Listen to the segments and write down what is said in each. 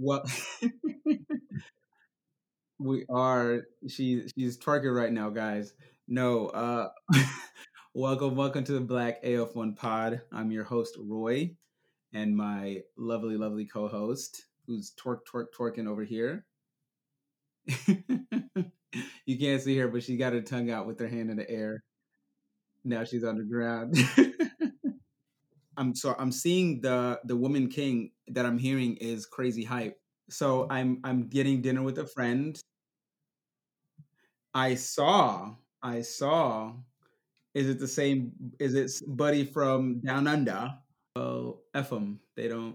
Well, we are. She's twerking right now, guys. No, welcome to the Black AF1 Pod. I'm your host Roy, and my lovely co-host, who's twerking over here. You can't see her, but she got her tongue out with her hand in the air. Now she's underground. I'm seeing the Woman King that I'm hearing is crazy hype. So I'm getting dinner with a friend. I saw. Is it Buddy from Down Under? Oh, F them. They don't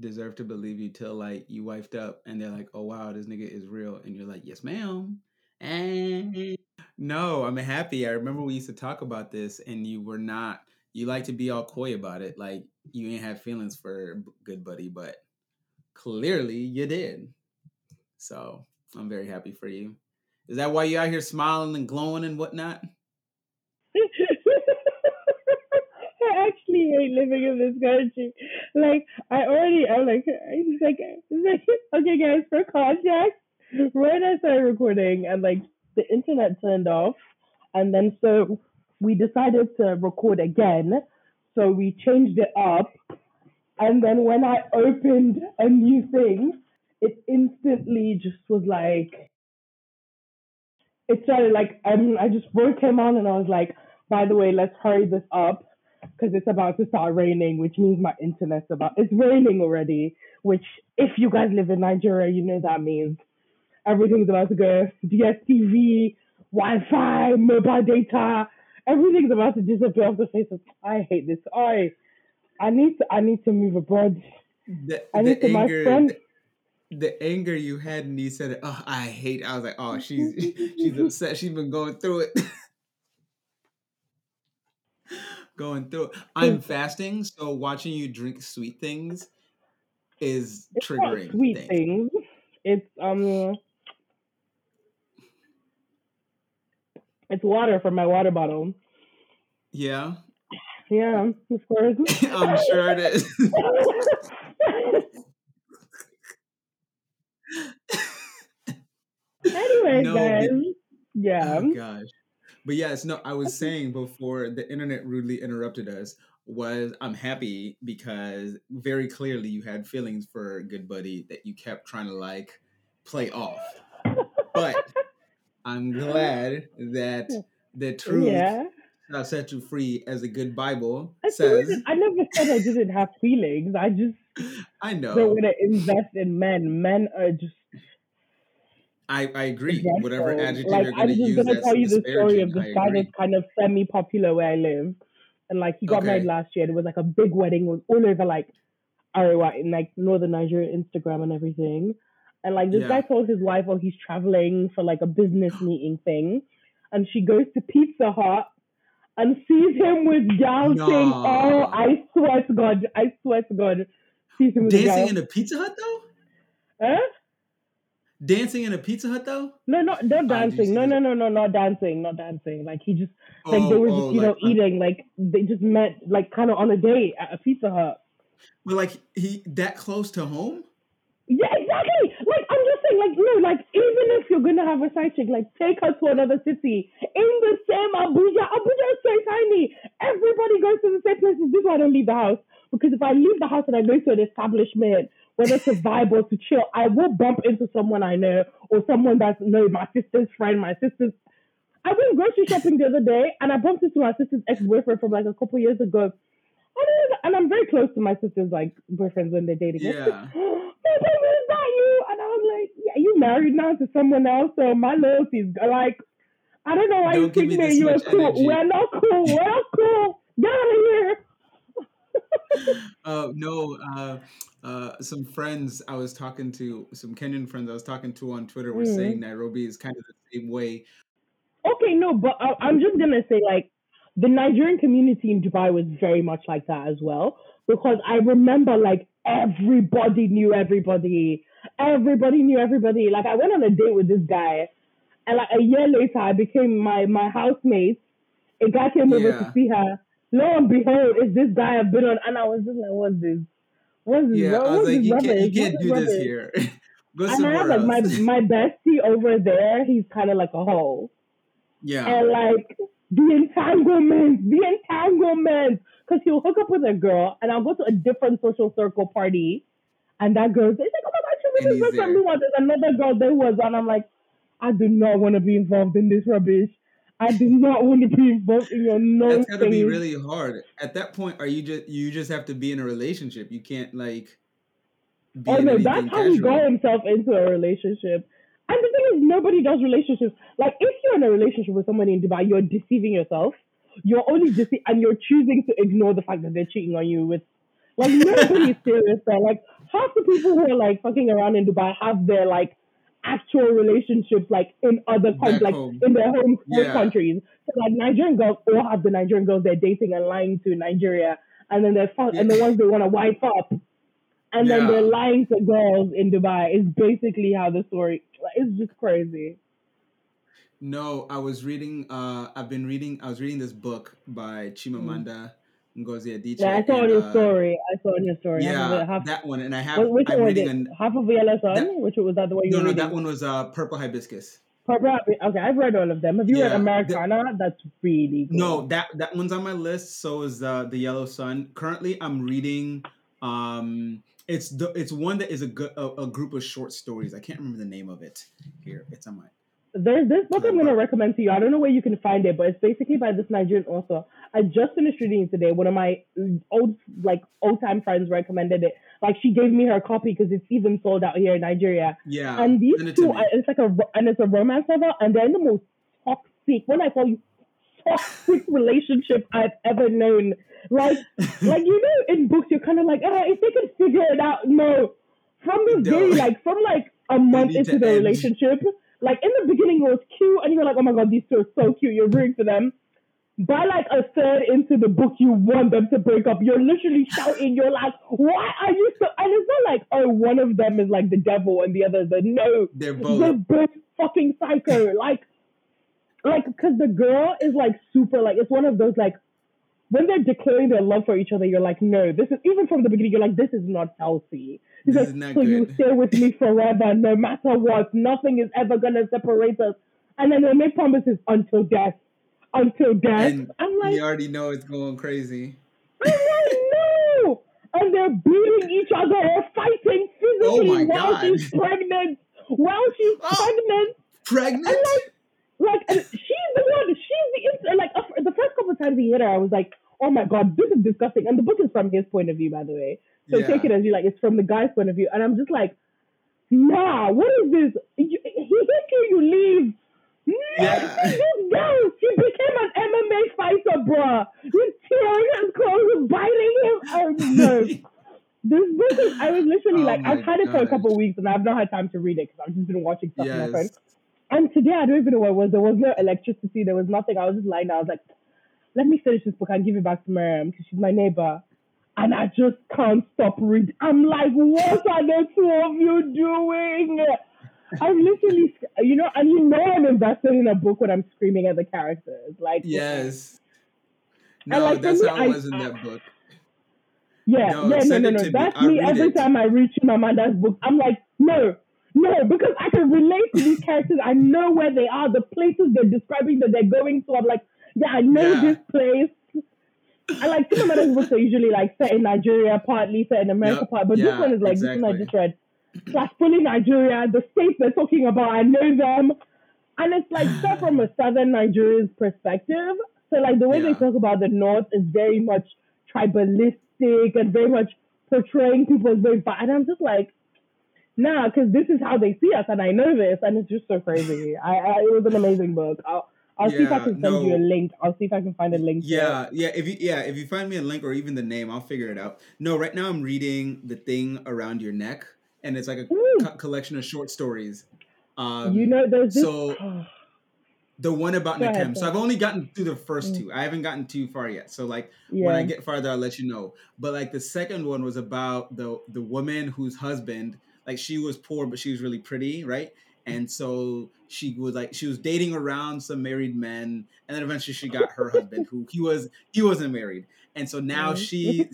deserve to believe you till like you wifed up and they're like, oh wow, this nigga is real, and you're like, yes ma'am. And no, I'm happy. I remember we used to talk about this and you like to be all coy about it, like you ain't have feelings for good Buddy, but clearly you did. So I'm very happy for you. Is that why you out here smiling and glowing and whatnot? I actually hate living in this country. Like, I'm like, okay guys, for context, right as I started recording and like the internet turned off, and then so we decided to record again, so we changed it up, and then when I opened a new thing, it instantly just was like, it started like, I just broke him on and I was like, by the way, let's hurry this up, because it's about to start raining, which means my internet's it's raining already, which if you guys live in Nigeria, you know that means everything's about to go, DSTV, Wi-Fi, mobile data, everything's about to disappear off the face of, I hate this. I need to move abroad. The anger you had when you said, oh, I hate it. I was like, oh, she's upset. She's been going through it. I'm fasting, so watching you drink sweet things is triggering. Sweet things. It's water from my water bottle. Yeah. Yeah, of course. I'm sure it is. Anyway, guys. Yeah. Oh, gosh. But yes, no, I was saying before the internet rudely interrupted us, I'm happy because very clearly you had feelings for good Buddy that you kept trying to like play off. But I'm glad that the truth shall set you free, as a good Bible says. I never said I didn't have feelings. I just don't want to invest in men. Men are just... I agree. Exactly. Whatever adjective you're going to use, I'm just going to tell you the story of this guy that's kind of semi-popular where I live. And, like, he got married last year. It was, like, a big wedding. It was all over, like, Arewa, in, like, Northern Nigeria, Instagram and everything. And, like, this guy told his wife, oh, he's traveling for, like, a business meeting thing. And she goes to Pizza Hut and sees him with gals saying, oh, I swear to God. Sees him with dancing in a Pizza Hut, though? Huh? Dancing in a Pizza Hut though? No, not dancing. No, not dancing. Like he just they were just eating. Like they just met like kind of on a date at a Pizza Hut. But like he that close to home? Yeah, exactly. Like I'm just saying, like no, like even if you're gonna have a side chick, like take her to another city in the same Abuja. Abuja is so tiny. Everybody goes to the same places. This is why I don't leave the house, because if I leave the house and I go to an establishment, whether to vibe or to chill, I will bump into someone I know or someone that's my sister's friend, I went grocery shopping the other day and I bumped into my sister's ex-boyfriend from like a couple years ago. And I'm very close to my sister's like boyfriends when they're dating. Yeah. Is that you? And I was like, yeah, you married now to someone else, so my loyalty's like, I don't know why you think that you are cool. We're not cool. We're not cool. Get out of here. Some friends I was talking to, some Kenyan friends I was talking to on Twitter were saying Nairobi is kind of the same way. Okay, no, but I'm just going to say, like, the Nigerian community in Dubai was very much like that as well, because I remember, like, everybody knew everybody. Like, I went on a date with this guy, and, like, a year later, I became my housemate. A guy came over to see her. Lo and behold, it's this guy I've been on, and I was just like, what's this? I was like, you can't do this here. Go somewhere else. And I have like my bestie over there, he's kind of like a hoe. Yeah. And like the entanglement. Because he'll hook up with a girl and I'll go to a different social circle party. And that girl's like, oh my God, she really looks at me once. There's another girl there was, and I'm like, I do not want to be involved in this rubbish. I do not want to be involved in your nonsense. That's gotta be really hard. At that point, are you just have to be in a relationship? You can't like. Be oh no, that's how he got himself into a relationship. And the thing is, nobody does relationships. Like if you're in a relationship with somebody in Dubai, you're deceiving yourself. You're only and you're choosing to ignore the fact that they're cheating on you with. Like nobody is serious there. Like half the people who are like fucking around in Dubai have their like. Actual relationships like in other countries, like home. In their home countries. So like Nigerian girls all have the Nigerian girls they're dating and lying to in Nigeria, and then they're and the ones they want to wipe up, and then they're lying to girls in Dubai. It's basically how the story. It's just crazy. No, I was reading. I was reading this book by Chimamanda Ngozi Adichie. Yeah, I saw on your story. Yeah, that one. And I have... Which I'm one was it? Half of a Yellow Sun? Which was that the one you read? No, that one was Purple Hibiscus. Okay, I've read all of them. Have you read Americana? That's really good. No, that one's on my list. So is The Yellow Sun. Currently, I'm reading... It's one that is a group of short stories. I can't remember the name of it. Here, it's on my... There's this book I'm going to recommend to you. I don't know where you can find it, but it's basically by this Nigerian author. I just finished reading it today. One of my old-time friends recommended it. Like, she gave me her copy because it's even sold out here in Nigeria. Yeah. And these two, it's a romance novel, and they're in the most toxic, when I call you toxic relationship I've ever known. Like you know, in books, you're kind of like, if they can figure it out, no. From the day, like, from like a month into the relationship... Like, in the beginning, it was cute, and you were like, oh, my God, these two are so cute. You're rooting for them. By, like, a third into the book, you want them to break up. You're literally shouting. You're like, why are you so... And it's not like, oh, one of them is, like, the devil, and the other is the... No. They're both fucking psycho. Like, because the girl is, like, super, like, it's one of those, like, when they're declaring their love for each other, you're like, no, this is... Even from the beginning, you're like, this is not healthy. This is not good. So you stay with me forever, no matter what. Nothing is ever going to separate us. And then they make promises until death. Until death. And I'm like... You already know it's going crazy. I'm like, no! And they're beating each other or fighting physically she's pregnant. Pregnant? And like she's the one. She's the... Like, the first couple of times he hit her, I was like, oh my God, this is disgusting. And the book is from his point of view, by the way. So take it as you like, it's from the guy's point of view. And I'm just like, nah, what is this? You leave. This girl, she became an MMA fighter, bruh. You're tearing his clothes, you're biting him. Oh, no. I was literally I've had it for a couple of weeks and I've not had time to read it because I've just been watching stuff with my friend. And today, I don't even know what it was. There was no electricity. There was nothing. I was just lying there. I was like, let me finish this book and give it back to Miriam because she's my neighbor. And I just can't stop reading. I'm like, what are the two of you doing? I'm literally, and I'm invested in a book when I'm screaming at the characters. Like, yes. No, like, that's how it was in that book. Yeah, no. That's me every time I read Chimamanda's book. I'm like, no, because I can relate to these characters. I know where they are, the places they're describing that they're going to. I'm like, I know this place. I like Chimamanda's books are usually like set in Nigeria, partly set in America, but this one is like this one I just read. It's like fully Nigeria, the states they're talking about, I know them, and it's like set from a southern Nigerian's perspective. So like the way they talk about the north is very much tribalistic and very much portraying people as very bad. And I'm just like, nah, because this is how they see us, and I know this, and it's just so crazy. It was an amazing book. I'll see if I can send you a link. I'll see if I can find a link. If you find me a link or even the name, I'll figure it out. No, right now I'm reading The Thing Around Your Neck, and it's like a collection of short stories. The one about Nakem. So I've only gotten through the first two. I haven't gotten too far yet. So like when I get farther, I'll let you know. But like the second one was about the woman whose husband, like she was poor but she was really pretty, right? And so she was dating around some married men, and then eventually she got her husband, who he wasn't married. And so now she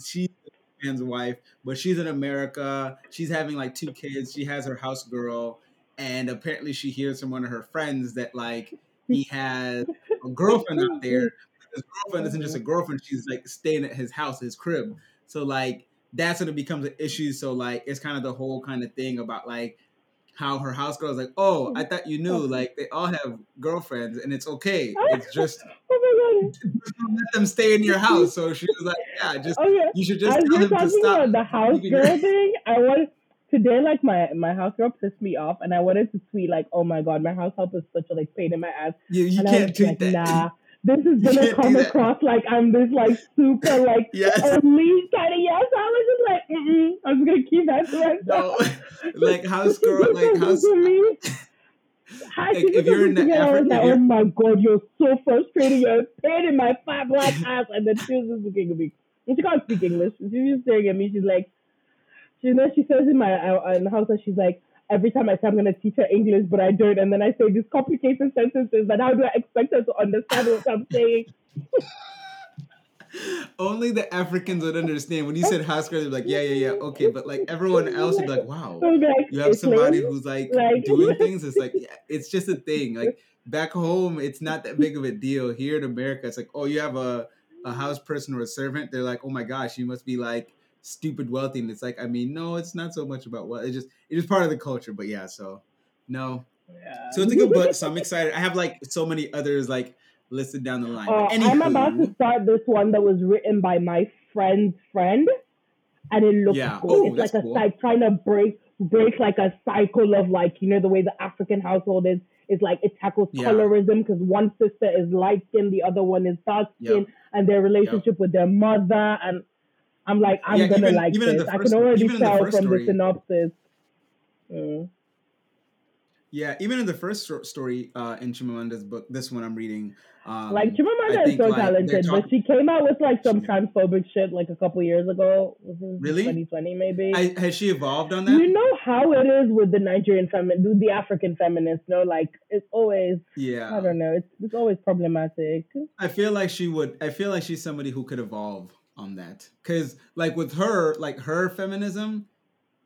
man's wife, but she's in America. She's having like 2 kids. She has her house girl. And apparently she hears from one of her friends that like he has a girlfriend out there. His girlfriend isn't just a girlfriend. She's like staying at his house, his crib. So like that's when it becomes an issue. So like it's kind of the whole kind of thing about like how her house girl is like, oh, I thought you knew. Like they all have girlfriends and it's okay. It's just... Just don't let them stay in your house. So she was like, yeah, just okay. You should just tell him to stop. About the house girl thing, I wanted today, like my house girl pissed me off and I wanted to tweet like, oh my god, my house help is such a like pain in my ass. You can't tweet like, that. Nah, this is gonna come across like I'm this like super like yes. Elite kind of yes. I was just like, I'm just gonna keep that to myself. No. Like house girl, like house me. Hi, like, if you're in the effort, like, oh my god, you're so frustrating. You're a pain in my fat black ass. And then she was just looking at me. And she can't speak English. She was just staring at me. She's like, you know, she says in the house that she's like, every time I say I'm going to teach her English, but I don't. And then I say these complicated sentences. And how do I expect her to understand what I'm saying? Only the Africans would understand. When you said house girl, they'd be like, yeah, okay. But like everyone else would be like, wow, you have somebody who's like doing things. It's like, yeah, it's just a thing. Like back home, it's not that big of a deal. Here in America, it's like, oh, you have a house person or a servant. They're like, oh my gosh, you must be like stupid wealthy. And it's like, I mean, no, it's not so much about wealth. It's just part of the culture. But yeah, so no. Yeah. So it's a good book. So I'm excited. I have like so many others like listed down the line. I'm about to start this one that was written by my friend's friend, and it looks cool. It's like a like trying to break like a cycle of like, you know, the way the African household is. It's like it tackles colorism because one sister is light skinned, the other one is dark skinned, and their relationship with their mother. And I'm like, I'm gonna like this. I can already tell from the synopsis. Yeah, even in the first story in Chimamanda's book, this one I'm reading. Like, Chimamanda is so talented, but she came out with, like, some transphobic shit, like, a couple years ago. Really? 2020, maybe. Has she evolved on that? You know how it is with the Nigerian feminist, with the African feminists, no? Like, it's always, I don't know, it's always problematic. I feel like she's somebody who could evolve on that. Because, like, with her, like, her feminism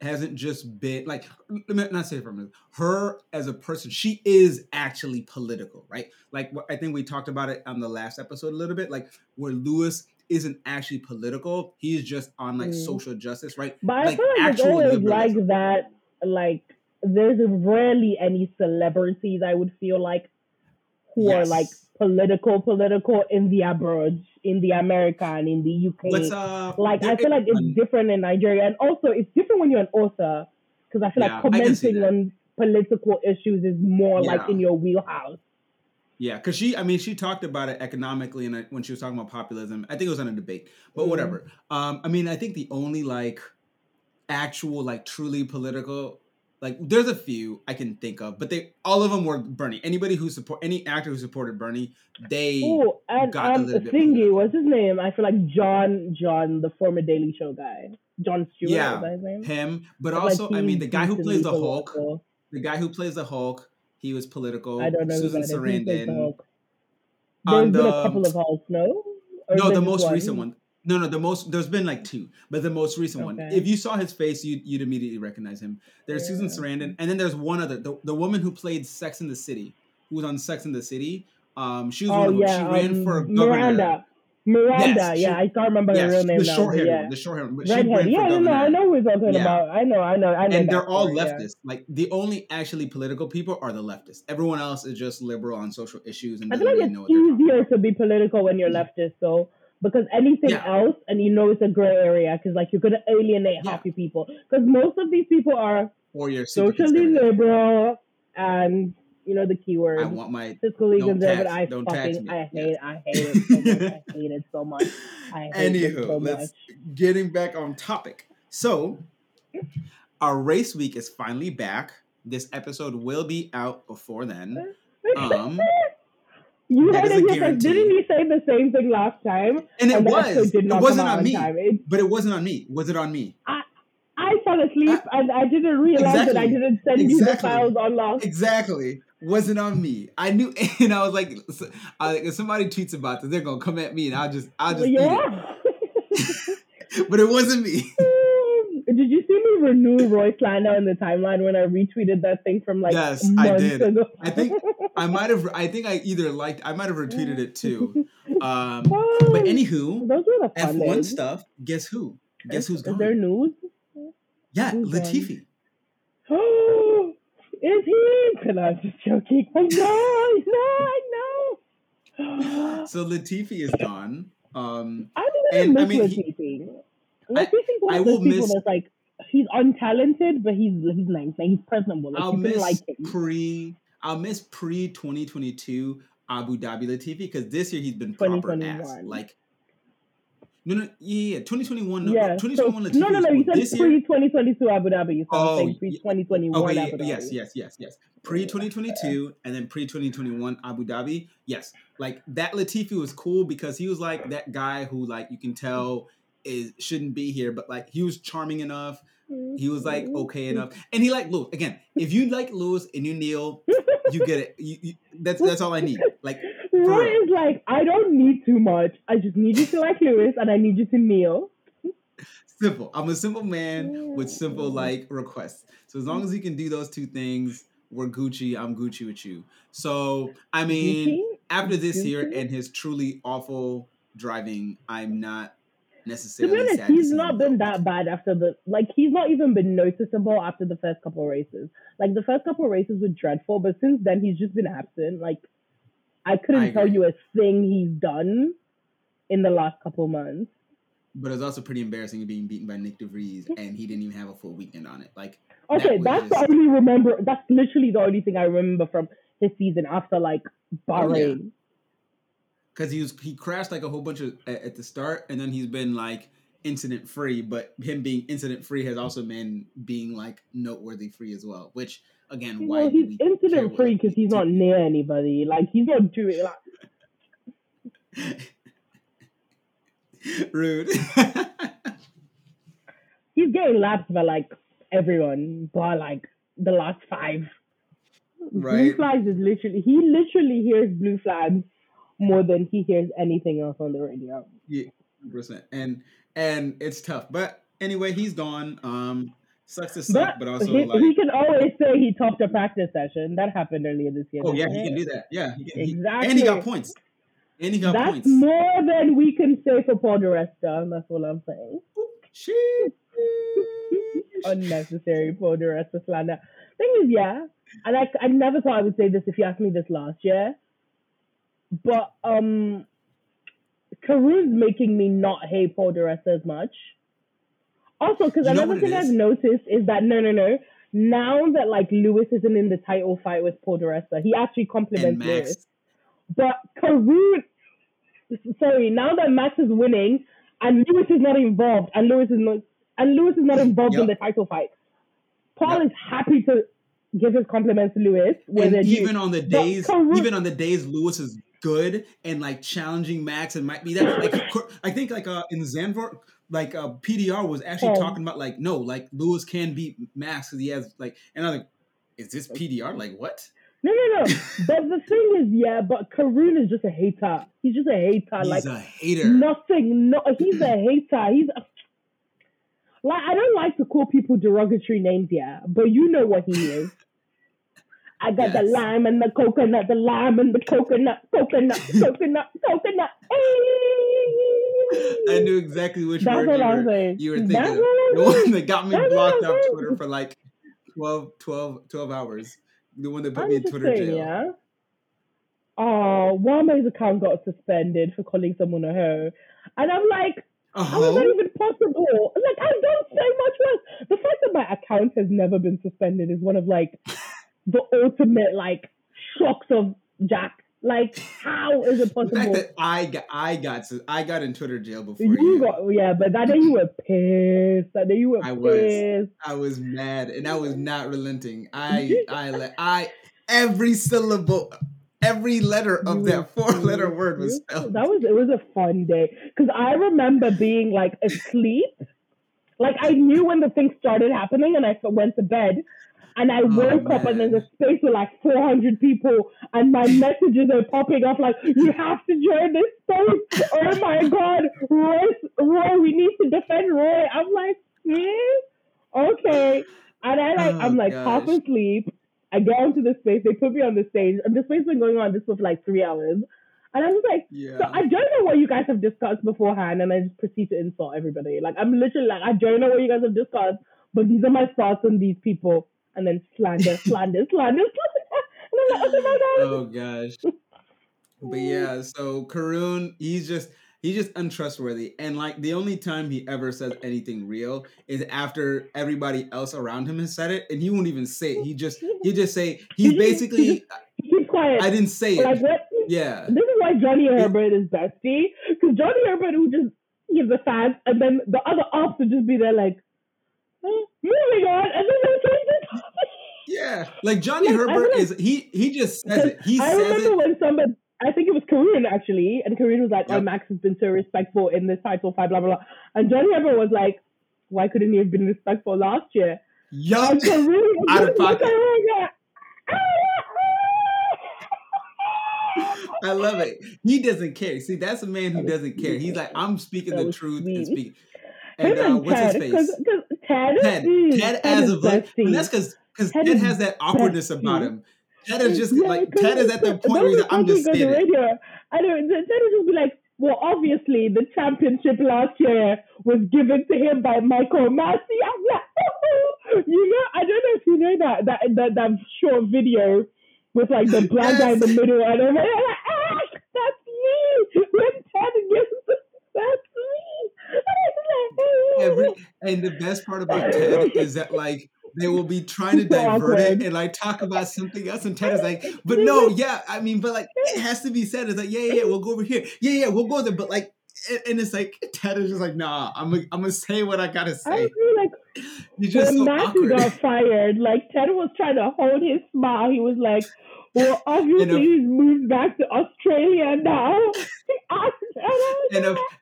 hasn't just been like, let me not say from her as a person, she is actually political, right? Like I think we talked about it on the last episode a little bit, like where Lewis isn't actually political, he's just on like social justice, right? But I feel like it's always like that. Like there's rarely any celebrities I would feel like who are like political in the abroad, in the America and in the UK. Like I feel like it's different in Nigeria, and also it's different when you're an author because I feel like commenting on political issues is more like in your wheelhouse. Yeah, because she talked about it economically and when she was talking about populism, I think it was on a debate, but whatever. I mean, I think the only like actual like truly political. Like, there's a few I can think of, but all of them were Bernie. Anybody who any actor who supported Bernie, they got a little bit. Thingy, what's his name? I feel like John, the former Daily Show guy. John Stewart, is that his name? Him. But also, like, I mean, the guy who plays the Hulk, he was political. I don't know. Susan Sarandon. There's been a couple of Hulks, no? Or no, the most recent one. No, there's been like 2, but the most recent one. If you saw his face, you'd immediately recognize him. There's Susan Sarandon, and then there's one other, the woman who played Sex in the City, who was on Sex in the City. She was one of them. She ran for governor. Miranda, yes, I can't remember her real name. The short-haired one, Redhead, I know who you're talking about. I know. And they're all leftists. Like, the only actually political people are the leftists. Everyone else is just liberal on social issues. And I feel like it's easier to be political when you're leftist, so... Because anything else, and you know it's a gray area, because like you're going to alienate half your people. Because most of these people are socially liberal, and you know the keyword. I want my fiscally conservative. I hate it so much. Getting back on topic. So, our race week is finally back. This episode will be out before then. You heard it, didn't he say the same thing last time? And it was. It wasn't on me. But it wasn't on me. Was it on me? I fell asleep and I didn't realize that I didn't send you the files on last. Exactly. Wasn't on me. I knew, and I was like, if somebody tweets about this, they're going to come at me and I'll just eat it. But it wasn't me. Did you see me renew Royce Landa in the timeline when I retweeted that thing from like yes, months I did. Ago? I might have retweeted it too. But anywho, those were the fun F1 days. Stuff. Guess who? Guess who's gone? Is there news? Yeah, who's Latifi. Oh, is he? And I'm just joking. I know. So Latifi is gone. Latifi. Latifi's one of those people that's like, he's untalented, but he's nice. Like, he's personable. Like, I'll miss pre-2022 Abu Dhabi Latifi, because this year he's been proper ass. Like, no, 2021. No, 2021 Latifi. No, you said pre-2022 Abu Dhabi. You said pre-2021 Abu Dhabi. Yes. Pre-2022 and then pre-2021 Abu Dhabi. Yes. Like, that Latifi was cool because he was, like, that guy who, like, you can tell shouldn't be here, but like he was charming enough, he was like okay enough, and he liked Lewis. Again, if you like Lewis and you kneel, you get it. You, that's all I need. Like Lewis is like, I don't need too much. I just need you to like Lewis, and I need you to kneel. Simple. I'm a simple man with simple like requests. So as long as you can do those two things, we're Gucci. I'm Gucci with you. So I mean, after this year and his truly awful driving, I'm not. To be honest, he's not been that bad after he's not even been noticeable after the first couple of races. Like, the first couple of races were dreadful, but since then, he's just been absent. Like, I couldn't tell you a thing he's done in the last couple of months. But it's also pretty embarrassing being beaten by Nick DeVries, and he didn't even have a full weekend on it. Like, okay, that's literally the only thing I remember from his season after, like, Bahrain. Yeah. Because he crashed like a whole bunch at the start, and then he's been like incident free. But him being incident free has also been being like noteworthy free as well. Which again, why he's incident free because he's not near anybody. Like he's not doing like rude. He's getting lapped by like everyone, bar like the last five. Right. Blue flags is he literally hears blue flags more than he hears anything else on the radio. Yeah, 100%. And it's tough. But anyway, he's gone. Sucks to suck, but also he can always say he topped a practice session. That happened earlier this year. Oh, yeah, he can do that. Yeah. Exactly. And he got points. That's more than we can say for Paul di Resta. That's all I'm saying. Unnecessary Paul di Resta slander. Thing is, yeah, and I never thought I would say this if you asked me this last year. But Karun's making me not hate Paul di Resta as much. Also, because another thing I've noticed is that now that like Lewis isn't in the title fight with Paul di Resta, he actually compliments Lewis. But now that Max is winning and Lewis is not involved, and Lewis is not involved in the title fight, Paul is happy to give his compliments to Lewis. Even on the days Lewis is good and like challenging Max and might be that. Like I think like in Zandvoort, like PDR was actually talking about like no, like Lewis can beat Max because he has like. And I'm like, is this PDR? Like what? No. But the thing is, but Karun is just a hater. He's just a hater. He's a hater. Nothing. No, he's a hater. Like I don't like to call people derogatory names, but you know what he is. I got the lime and the coconut. I knew exactly which word you were thinking of. The one that got me blocked off Twitter for like 12 hours. The one that put me in Twitter jail. Yeah. Oh, Wame's account got suspended for calling someone a hoe. And I'm like, how is that even possible? Like, I don't say much worse. The fact that my account has never been suspended is one of like... the ultimate, like, shocks of Jack. Like, how is it possible? The fact that I got in Twitter jail before you. But that day you were pissed. I was mad, and I was not relenting. I every syllable, every letter of that four-letter word was spelled. It was a fun day. Because I remember being, like, asleep. Like, I knew when the thing started happening, and I went to bed. And I woke up and there's a space with like 400 people and my messages are popping up like, you have to join this space. Oh my God, Roy, we need to defend Roy. I'm like, yeah, okay. And I'm like half asleep. I get onto the space. They put me on the stage. And the space's been going on this for like 3 hours. And I was like, So I don't know what you guys have discussed beforehand. And I just proceed to insult everybody. Like, I'm literally like, I don't know what you guys have discussed, but these are my thoughts on these people. And then slander. And I'm like, oh gosh. But yeah, so Karun, he's just untrustworthy. And like the only time he ever says anything real is after everybody else around him has said it. And he won't even say it. He just say, he's basically, he's quiet. I didn't say it. Like, what? Yeah. This is why Johnny Herbert is bestie. Because Johnny Herbert would just give the facts, and then the other ops would just be there like, moving on, and then they change the topic. Yeah. Like Johnny Herbert is, he just says it. I think it was Karun actually, and Karun was like, oh, Max has been so respectful in this title fight, blah, blah, blah. And Johnny Herbert was like, why couldn't he have been respectful last year? Yeah. And Karun out of pocket. I love it. He doesn't care. See, that's a man who doesn't care. He's like, I'm speaking the truth and speaking. And what's his face? Ted as a black. And that's because Ted has that awkwardness about him. Ted is just like, Ted is at the point where he's like, I'm just scared. I don't know. Ted would just be like, well, obviously the championship last year was given to him by Michael Massey. I'm like, oh, you know, I don't know if you know that short video with like the black guy in the middle, and I'm like, ah, that's me. When Ted gives, that's me. And the best part about Ted is that like they will be trying to divert it and like talk about something else, and Ted is like, but no, yeah, I mean, but like it has to be said. It's like, yeah, we'll go over here, yeah, we'll go there, but like, and it's like Ted is just like, nah, I'm gonna say what I gotta say. I feel like you're just when so Max awkward. Got fired, like Ted was trying to hold his smile. He was like, well, obviously he's moved back to Australia now.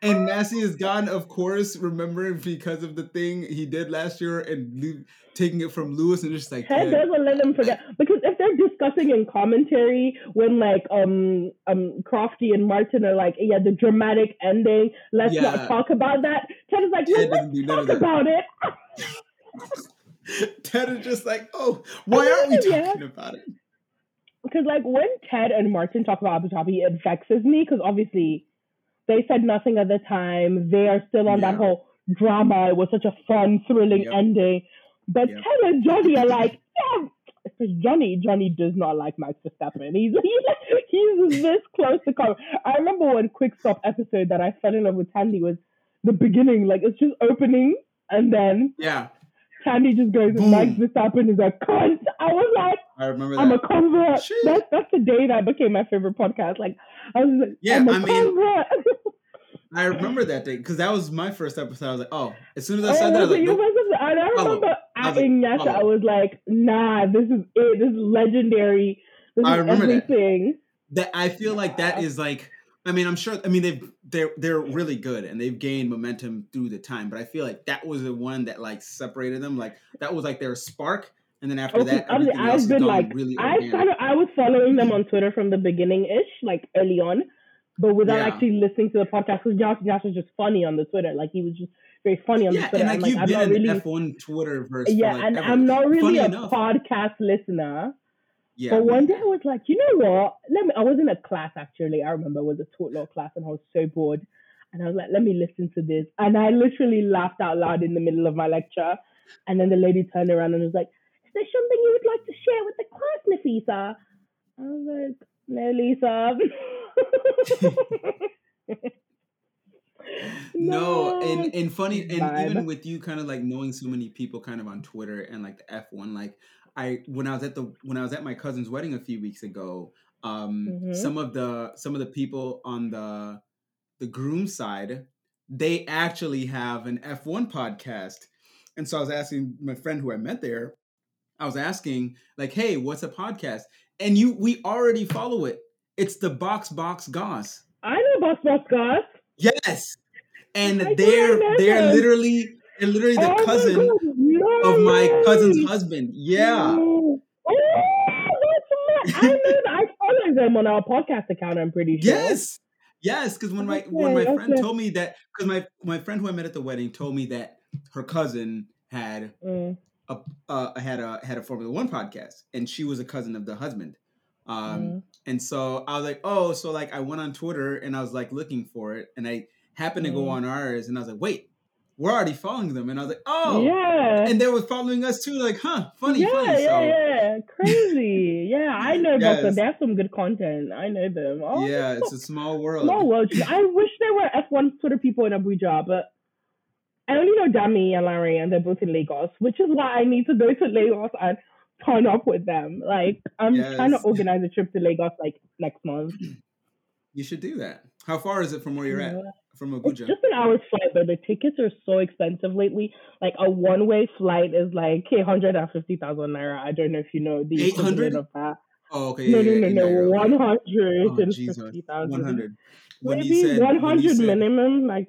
And Massey is gone, of course, remembering because of the thing he did last year and taking it from Lewis, and just like Ted doesn't let them forget. Because if they're discussing in commentary when like Crofty and Martin are like, yeah, the dramatic ending, let's not talk about that. Ted is like, let's talk about it. Ted is just like, oh, why aren't we talking about it? Because, like, when Ted and Martin talk about Abu Dhabi, it vexes me because, obviously, they said nothing at the time. They are still on that whole drama. It was such a fun, thrilling ending. But Ted and Johnny are like, yeah. Because Johnny does not like Max Verstappen. He's this close to come. I remember one Quick Stop episode that I fell in love with Tandy was the beginning. Like, it's just opening, and then Tandy just goes, and Max Verstappen is a cunt. I was like, I remember that. I'm a convert. That's the day that became my favorite podcast. Like, I was like, I'm a convert. I remember that day because that was my first episode. I was like, oh, as soon as I saw that, I was like, and I remember adding Nyasha. I was like, nah, this is it. This is legendary. This is everything. That I feel like that is like. I mean, I'm sure. I mean, they're really good and they've gained momentum through the time. But I feel like that was the one that like separated them. Like that was like their spark. And then after that, I've been like, really I was following them on Twitter from the beginning ish, like early on, but without actually listening to the podcast. Because Josh was just funny on the Twitter, like he was just very funny on the Twitter. Yeah, and like you've been an F1 Twitterverse. Yeah, and I'm not really a podcast listener. Yeah, but one day I was like, you know what? I was in a class actually. I remember it was a tort law class, and I was so bored. And I was like, let me listen to this. And I literally laughed out loud in the middle of my lecture. And then the lady turned around and was like, there's something you would like to share with the class, Nafisa? I was like, no, Lisa. No, and funny, and even with you kind of like knowing so many people kind of on Twitter and like the F1, like when I was at my cousin's wedding a few weeks ago, some of the people on the groom side, they actually have an F1 podcast. And so I was asking my friend who I met there, I was asking, like, hey, what's a podcast? And we already follow it. It's the Box Box Goss. I know Box Box Goss. Yes. And they're literally the cousin. No, of my cousin's husband. Yeah. That's mad. I follow them on our podcast account, I'm pretty sure. Yes, because when my friend told me that, because my friend who I met at the wedding told me that her cousin had had a Formula One podcast, and she was a cousin of the husband. And so I was like, oh, so like I went on Twitter and I was like looking for it, and I happened to go on ours, and I was like, wait, we're already following them, and I was like, oh, yeah, and they were following us too, like, huh, funny. So, yeah, crazy, yeah, I know that. So they have some good content. I know them. Oh, yeah, it's a small world. I wish there were F1 Twitter people in Abuja, but I only know Dami and Larry, and they're both in Lagos, which is why I need to go to Lagos and turn up with them. Like, I'm trying to organize a trip to Lagos like next month. You should do that. How far is it from where you're at? From Abuja? It's just an hour's flight, but the tickets are so expensive lately. Like, a one-way flight is like 850,000 naira. I don't know if you know the 800 of that. Oh, okay. No. 150,000. 100. Maybe 100 minimum. Like,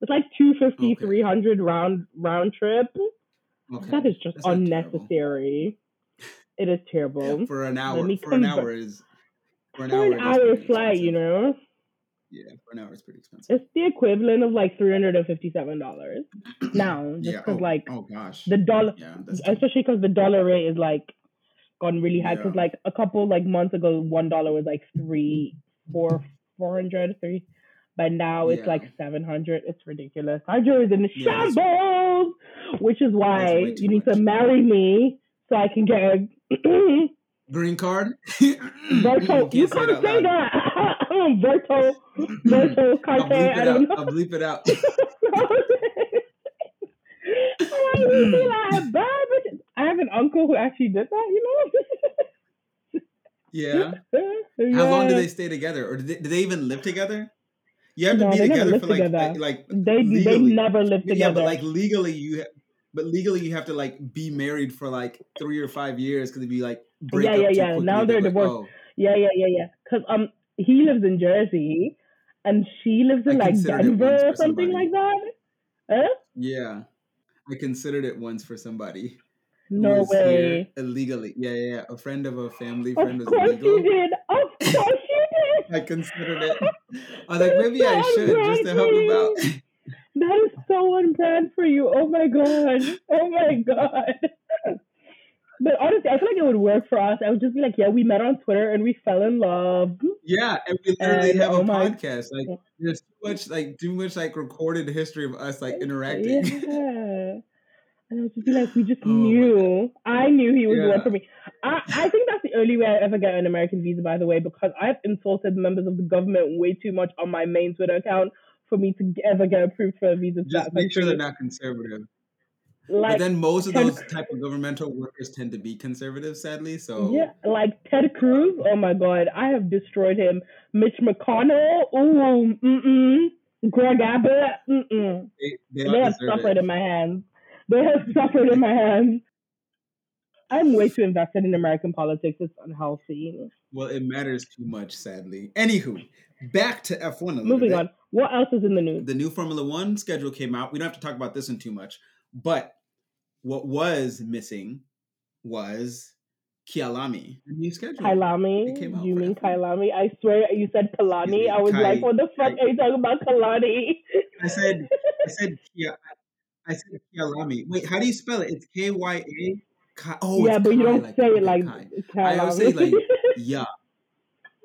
it's like 250, 300 round trip. Okay. That is just unnecessary. It is terrible. Yeah, for an hour. For an hour flight, you know. Yeah, for an hour it's pretty expensive. It's the equivalent of like $357 now. Just because the dollar, especially because the dollar rate is like gone really high. Because like a couple like months ago, $1 was like 400, but now it's like 700. It's ridiculous. Nigeria is in shambles, which is why you need to marry me so I can get a green card. Berto, you can't say that. Berto, Carte, I don't know. I'll bleep it out. I have an uncle who actually did that, you know? Yeah. How long did they stay together? Or did they even live together? You have to be together for like they never lived together. Yeah, but like legally you have to like be married for like 3 or 5 years because it'd be like break up too quickly. Now they're divorced. Like, oh. Yeah. Because he lives in Jersey and she lives in like Denver or something like that. Huh? Yeah, I considered it once for somebody. No way. Illegally. Yeah. A friend of a family friend was illegal. Of course you did. I considered it. I was like, maybe I should just to help him out. That is so on brand for you. Oh my god. But honestly, I feel like it would work for us. I would just be like, we met on Twitter and we fell in love. Yeah, and we literally have a podcast. Like, there's too much recorded history of us like interacting. Yeah. And I would just be like, we just knew. I knew he was one for me. I think that's the only way I ever get an American visa, by the way, because I've insulted members of the government way too much on my main Twitter account for me to ever get approved for a visa. Just make sure they're not conservative. Like, but then most of those type of governmental workers tend to be conservative, sadly. So yeah, like Ted Cruz. Oh my God, I have destroyed him. Mitch McConnell. Ooh, Greg Abbott. They have suffered in my hands. I'm way too invested in American politics. It's unhealthy. Well, it matters too much, sadly. Anywho, back to F1 a little bit. Moving on. What else is in the news? The new Formula One schedule came out. We don't have to talk about this one too much. But what was missing was Kyalami. The new schedule. Kyalami? You mean Kyalami? I swear you said Kalani. I was like, what the fuck are you talking about, Kalani? I said Kyalami. Wait, how do you spell it? It's K-Y-A? Yeah, but you don't say it like Kyalami. I always say like, yeah.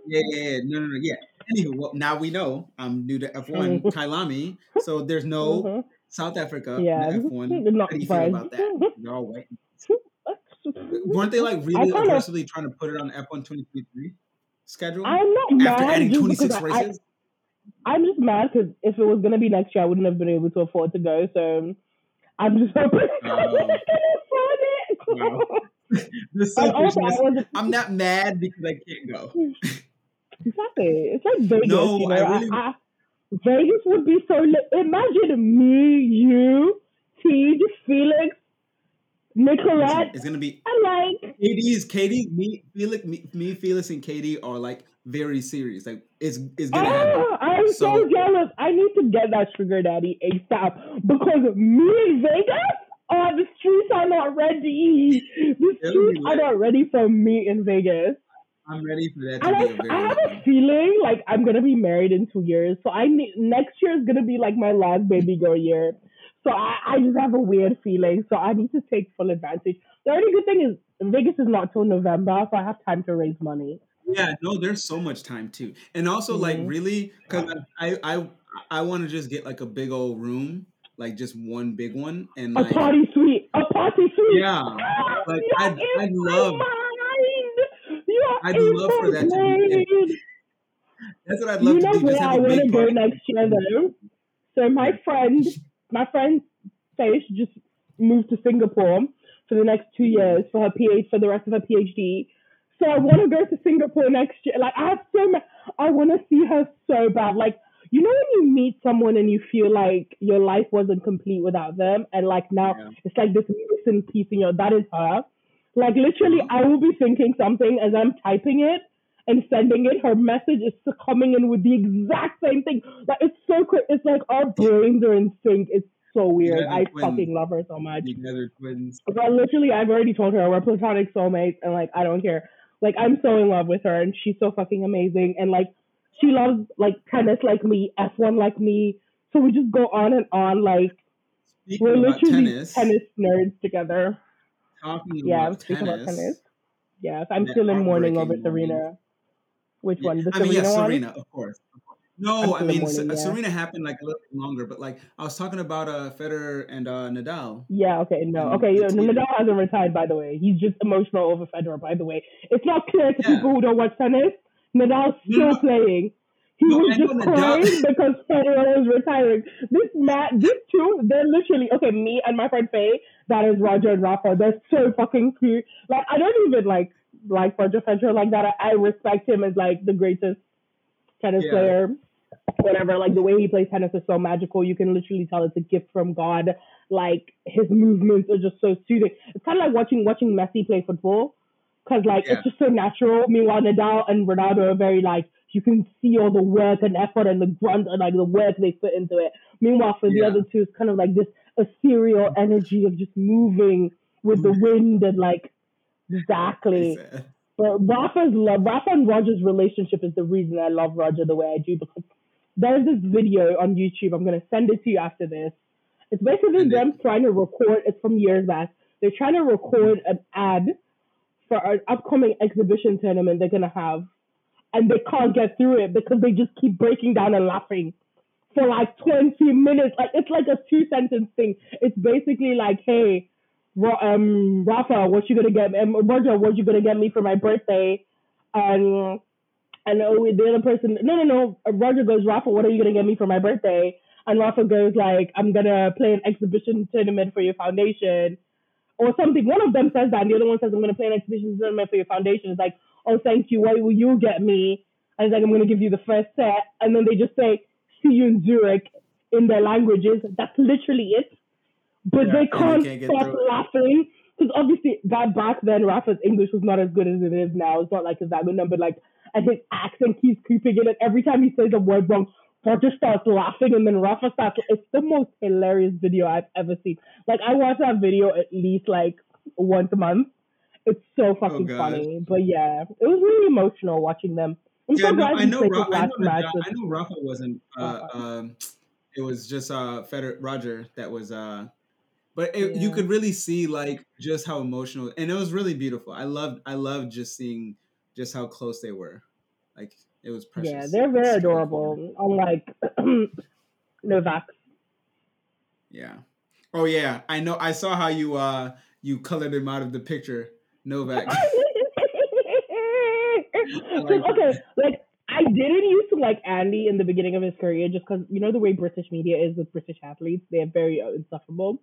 Yeah. No, yeah. Anywho, well, now we know. I'm new to F1. Kyalami. So there's no... South Africa, F1. Not how do you feel about that? You're all white. Weren't they like really aggressively trying to put it on F1 2023 schedule? I'm not mad. After adding 26 races? I'm just mad because if it was going to be next year, I wouldn't have been able to afford to go. So I'm just hoping I was going to afford it. The selfishness. I'm not mad because I can't go. Exactly. It's like Vegas. No, you know? I really... Vegas would be so lit. Imagine me, you, Teed, Felix, Nicolette. It's gonna be. I'm like Katie's. Me, Felix, and Katie are like very serious. Like it's gonna happen. I'm so jealous. I need to get that sugar daddy ASAP because me in Vegas, oh, the streets are not ready. The streets are not ready for me in Vegas. I'm ready for that. I have a feeling like I'm going to be married in 2 years. So I need, next year is going to be like my last baby girl year. So I just have a weird feeling. So I need to take full advantage. The only good thing is Vegas is not till November. So I have time to raise money. Yeah, no, there's so much time too. And also like really, because I want to just get like a big old room. Like just one big one. And like, a party suite. Yeah. Like I'd love for that to be. That's what I'd love to do. You know where I want to go next year though? So my friend Faith just moved to Singapore for the next 2 years for her PhD, for the rest of her PhD. So I want to go to Singapore next year. Like I have so much, I want to see her so bad. Like, you know when you meet someone and you feel like your life wasn't complete without them, and like now it's like this missing piece in your, that is her. Like literally I will be thinking something as I'm typing it and sending it, her message is coming in with the exact same thing. Like it's so quick. It's like our brains are in sync. It's so weird. I fucking love her so much. You guys are twins. But literally I've already told her we're platonic soulmates and like I don't care. Like I'm so in love with her and she's so fucking amazing and like she loves, like, tennis like me, F1 like me. So we just go on and on. Like, speaking we're literally tennis nerds together. Talking about tennis. Yes, I'm still in mourning over Serena. Which one? The Serena one? Serena, of course. No, I mean, Serena happened, like, a little bit longer. But, like, I was talking about Federer and Nadal. Yeah, okay, no. Okay, Nadal hasn't retired, by the way. He's just emotional over Federer, by the way. It's not clear to people who don't watch tennis. Nadal's still playing. He was just crying because Federer is retiring. These two, they're literally, okay, me and my friend Faye, that is Roger and Rafa. They're so fucking cute. Like, I don't even like Roger Federer like that. I respect him as, like, the greatest tennis player, whatever. Like, the way he plays tennis is so magical. You can literally tell it's a gift from God. Like, his movements are just so soothing. It's kind of like watching Messi play football. Because, like, it's just so natural. Meanwhile, Nadal and Ronaldo are very, like, you can see all the work and effort and the grunt and, like, the work they put into it. Meanwhile, for the other two, it's kind of like this ethereal energy of just moving with the wind and, like, exactly. But Rafa and Roger's relationship is the reason I love Roger the way I do. Because there's this video on YouTube. I'm going to send it to you after this. It's basically them trying to record. It's from years back. They're trying to record an ad for an upcoming exhibition tournament they're going to have. And they can't get through it because they just keep breaking down and laughing for like 20 minutes. Like it's like a 2-sentence thing. It's basically like, hey, Rafa, what you going to get me? Roger, what you going to get me for my birthday? And the other person, no. Roger goes, Rafa, what are you going to get me for my birthday? And Rafa goes like, I'm going to play an exhibition tournament for your foundation. Or something. One of them says that, and the other one says, I'm going to play an exhibition tournament for your foundation. It's like, oh, thank you. What will you get me? And it's like, I'm going to give you the first set. And then they just say, see you in Zurich in their languages. That's literally it. But they can't stop laughing. Because obviously, back then, Rafa's English was not as good as it is now. It's not like it's that good number. Like, and his accent keeps creeping in. And every time he says a word wrong, Roger starts laughing and then Rafa starts. It's the most hilarious video I've ever seen. Like, I watch that video at least like once a month. It's so fucking funny. But yeah, it was really emotional watching them. I know Rafa wasn't. It was just Roger that was. You could really see like just how emotional, and it was really beautiful. I loved just seeing just how close they were, like. It was precious. Yeah, they're very adorable. Unlike Novak. Yeah. Oh yeah, I know. I saw how you colored him out of the picture, Novak. Okay, like I didn't used to like Andy in the beginning of his career, just because you know the way British media is with British athletes, they're very insufferable.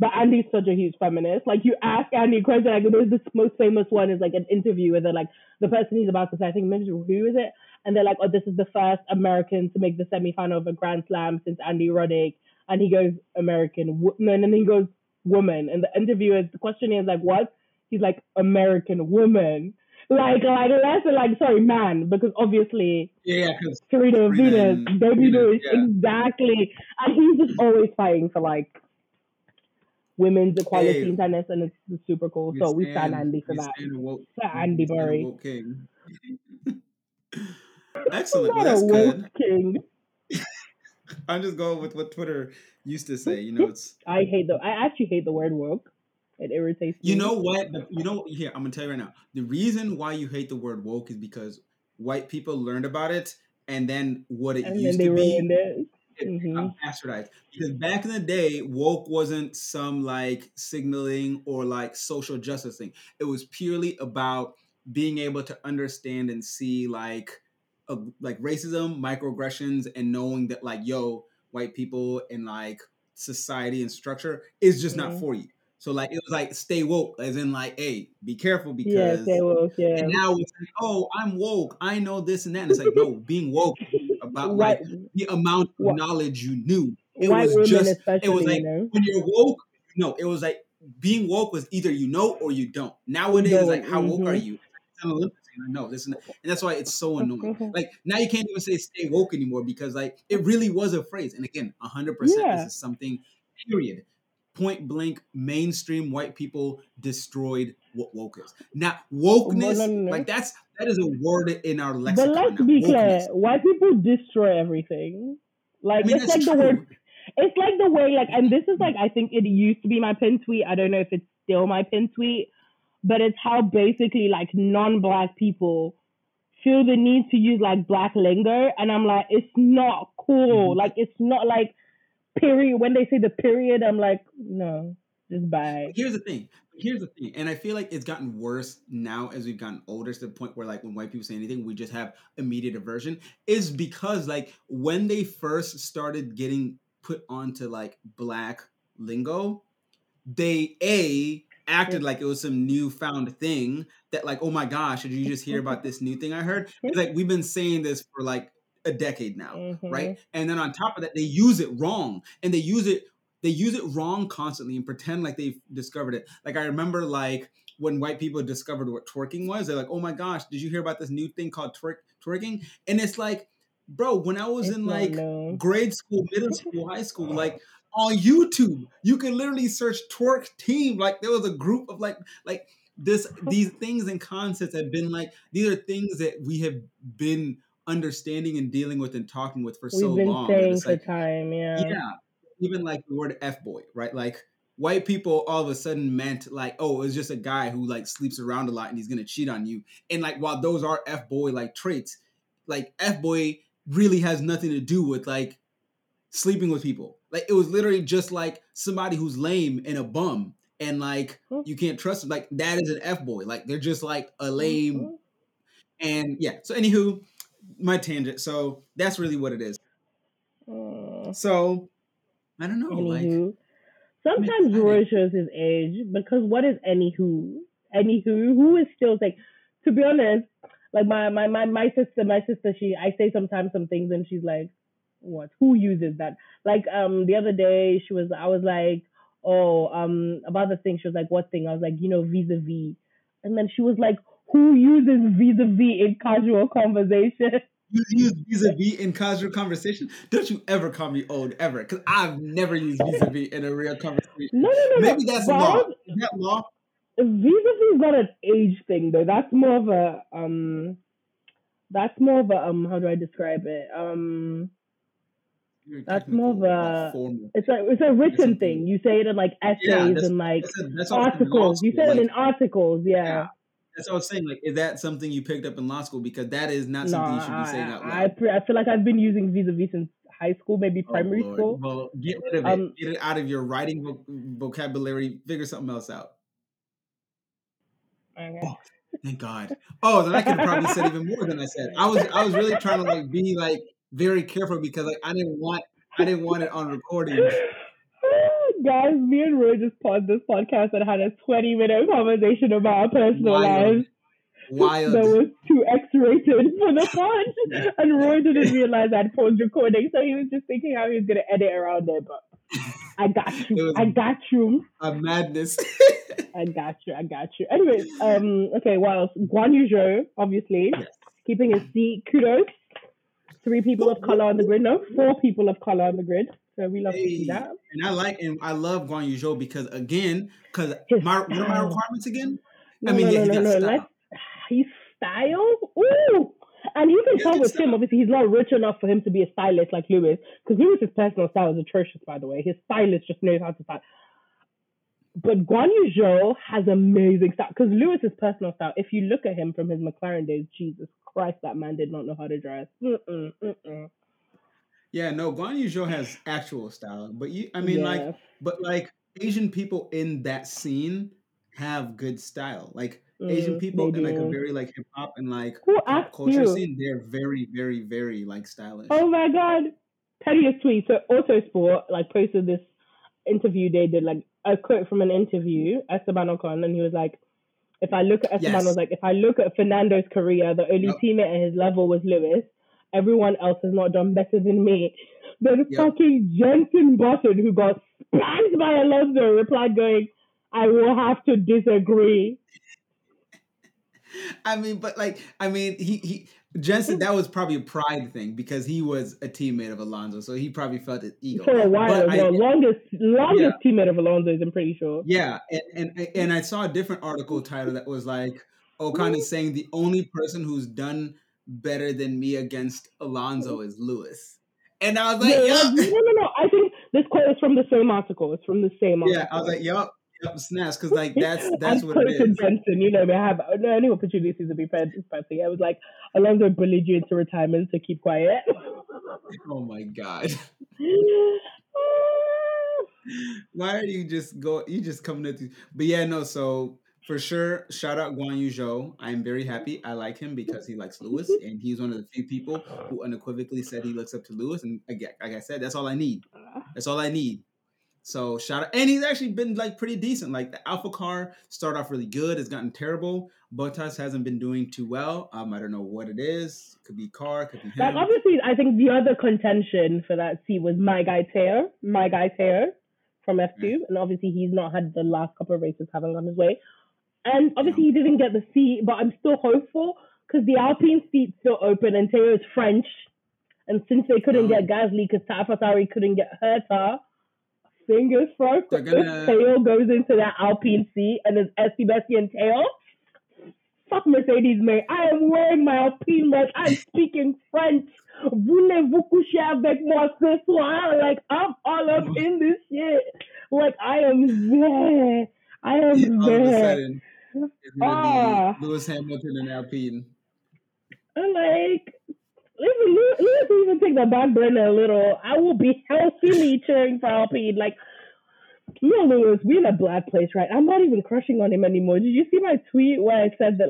But Andy's such a huge feminist. Like, you ask Andy a question, like, there's this most famous one is, like, an interview where they're, like, the person he's about to say, I think, who is it? And they're like, oh, this is the first American to make the semifinal of a Grand Slam since Andy Roddick. And he goes, American woman. And then he goes, woman. And the interviewer, the questioner is, like, what? He's like, American woman. Like, that's like, sorry, man, because obviously, Serena Venus, Baby Lewis, exactly. And he's just always fighting for, like, women's equality in tennis, and it's super cool. So we stand Andy for that. Andy Murray. Excellent. Well, that's good. King. I'm just going with what Twitter used to say. You know, it's I actually hate the word woke. It irritates me. You know what? Here, I'm gonna tell you right now. The reason why you hate the word woke is because white people learned about it and then what it used to be. And then they ruined it. Bastardized. Because back in the day, woke wasn't some like signaling or like social justice thing. It was purely about being able to understand and see like racism, microaggressions, and knowing that like, yo, white people and like society and structure is just not for you. So like, it was like, stay woke, as in like, hey, be careful because... Yeah, stay woke, yeah. And now it's like, oh, I'm woke. I know this and that. And it's like, no, being woke about like the amount of knowledge you knew. It white was just, it was like, you know? When you're woke, no, it was like, being woke was either you know or you don't. Nowadays, it's like, how woke are you? No, this and that's why it's so annoying. Like now you can't even say stay woke anymore because like it really was a phrase. And again, 100%, this is something, period. Point blank, mainstream white people destroyed what woke is. Now, wokeness, like that is a word in our lexicon. But let's be clear, white people destroy everything. Like I mean, it's like the word, it's like the way like, and this is like, I think it used to be my pin tweet. I don't know if it's still my pin tweet, but it's how basically like non-black people feel the need to use like black lingo. And I'm like, it's not cool. Like, it's not like, period. When they say the period, I'm like, no, just bye. Here's the thing. And I feel like it's gotten worse now as we've gotten older to the point where like when white people say anything, we just have immediate aversion. Is because like when they first started getting put onto like black lingo, they acted like it was some newfound thing that like, oh my gosh, did you just hear about this new thing I heard? It's like, we've been saying this for like a decade now, right? And then on top of that, they use it wrong, and they use it wrong constantly and pretend like they've discovered it. Like I remember like when white people discovered what twerking was, they're like, oh my gosh, did you hear about this new thing called twerking? And it's like, bro, when I was in like grade school, middle school, high school, like on YouTube, you can literally search twerk team. Like there was a group of like these things and concepts have been like, these are things that we have been understanding and dealing with and talking with for so long. We've been saying for like, time, yeah. Even like the word F-boy, right? Like white people all of a sudden meant like, oh, it's just a guy who like sleeps around a lot and he's going to cheat on you. And like, while those are F-boy like traits, like F-boy really has nothing to do with like sleeping with people. Like it was literally just like somebody who's lame and a bum and like you can't trust them. Like that is an F-boy. Like they're just like a lame and yeah. So anywho, my tangent. So that's really what it is. So I don't know. Anywho. Like sometimes Roy shows his age because what is anywho? Anywho, who is still like, to be honest, like my sister, I say sometimes some things and she's like, what? Who uses that? Like the other day I was like, oh, about the thing. She was like, what thing? I was like, you know, vis-a-vis. And then she was like, who uses vis-a-vis in casual conversation? You use vis-a-vis in casual conversation? Don't you ever call me old, ever. Because I've never used vis-a-vis in a real conversation. No. Maybe that's law. Is that law? Vis-a-vis is not an age thing, though. That's more of a, how do I describe it? That's more of a formal. It's a written thing. You say it in like essays and like articles. You say it in articles, yeah. That's what I was saying. Like, is that something you picked up in law school? Because that is not something you should be saying out loud. I feel like I've been using vis-a-vis since high school, maybe primary school. Well, get rid of it. Get it out of your writing vocabulary. Figure something else out. Okay. Oh, thank God. Oh, then I could have probably said even more than I said. I was really trying to like be like very careful because like I didn't want it on recording. Guys, me and Roy just paused this podcast and had a 20-minute conversation about our personal lives. Wild. That was too X-rated for the pod. And Roy didn't realize I'd paused recording, so he was just thinking how he was going to edit around it. But I got you. A madness. I got you. Anyway, okay, what else? Guan Yu Zhou, obviously, keeping his seat. Kudos. 3 people of color on the grid. No, 4 people of color on the grid. So we love to see that. And I love Guan Yu Zhou because what are my requirements again? His style? Ooh! And you can tell with him, obviously, he's not rich enough for him to be a stylist like Lewis, because Lewis's personal style is atrocious, by the way. His stylist just knows how to style. But Guan Yu Zhou has amazing style, because Lewis's personal style, if you look at him from his McLaren days, Jesus Christ, that man did not know how to dress. Yeah, no, Guan Yu Zhou has actual style, but Asian people in that scene have good style. Like Asian people in a very hip hop and pop culture scene, they're very, very, very stylish. Oh my God, Petty is sweet. So Autosport posted this interview they did, a quote from an interview, Esteban Ocon, and he was like, "If I look at Esteban, yes. I was like, if I look at Fernando's career, the only teammate at his level was Lewis. Everyone else has not done better than me." Then fucking Jenson Button, who got spanked by Alonso, replied going, "I will have to disagree." He Jenson, that was probably a pride thing because he was a teammate of Alonso, so he probably felt his ego. For a while, longest teammate of Alonso's, I'm pretty sure. Yeah, and I saw a different article title that was Ocon is saying the only person who's done better than me against Alonso is Lewis. And I was like, No. I think this quote is from the same article. It's from the same article. Yeah, I was like, yup, snaps, because that's what it is. And Jensen, we have any opportunities to be friends. I was like, Alonso bullied you into retirement, so keep quiet. Oh my God. Why are you just coming at these? But yeah, no, so for sure, shout out Guan Yu Zhou. I'm very happy. I like him because he likes Lewis, and he's one of the few people who unequivocally said he looks up to Lewis. And again, like I said, that's all I need. So shout out, and he's actually been pretty decent. The AlphaCar started off really good. It's gotten terrible. Bottas hasn't been doing too well. I don't know what it is. Could be car, could be him. Obviously, I think the other contention for that seat was my guy Teo from F2, and obviously he's not had the last couple of races having on his way. And obviously he didn't get the seat, but I'm still hopeful because the Alpine seat's still open and Teo is French. And since they couldn't get Gasly because Tafatari couldn't get Herta, fingers crossed, if Teo goes into that Alpine seat and is Esty-Bestie and Teo, fuck Mercedes, mate. I am wearing my Alpine merch. I'm speaking French. Voulez-vous coucher avec moi ce soir? I'm all up in this shit. I am there. All of a sudden, it's going to be Lewis Hamilton and Alpine. Let's even take the back burner a little. I will be healthily cheering for Alpine. Lewis, we're in a bad place, right? I'm not even crushing on him anymore. Did you see my tweet where I said that,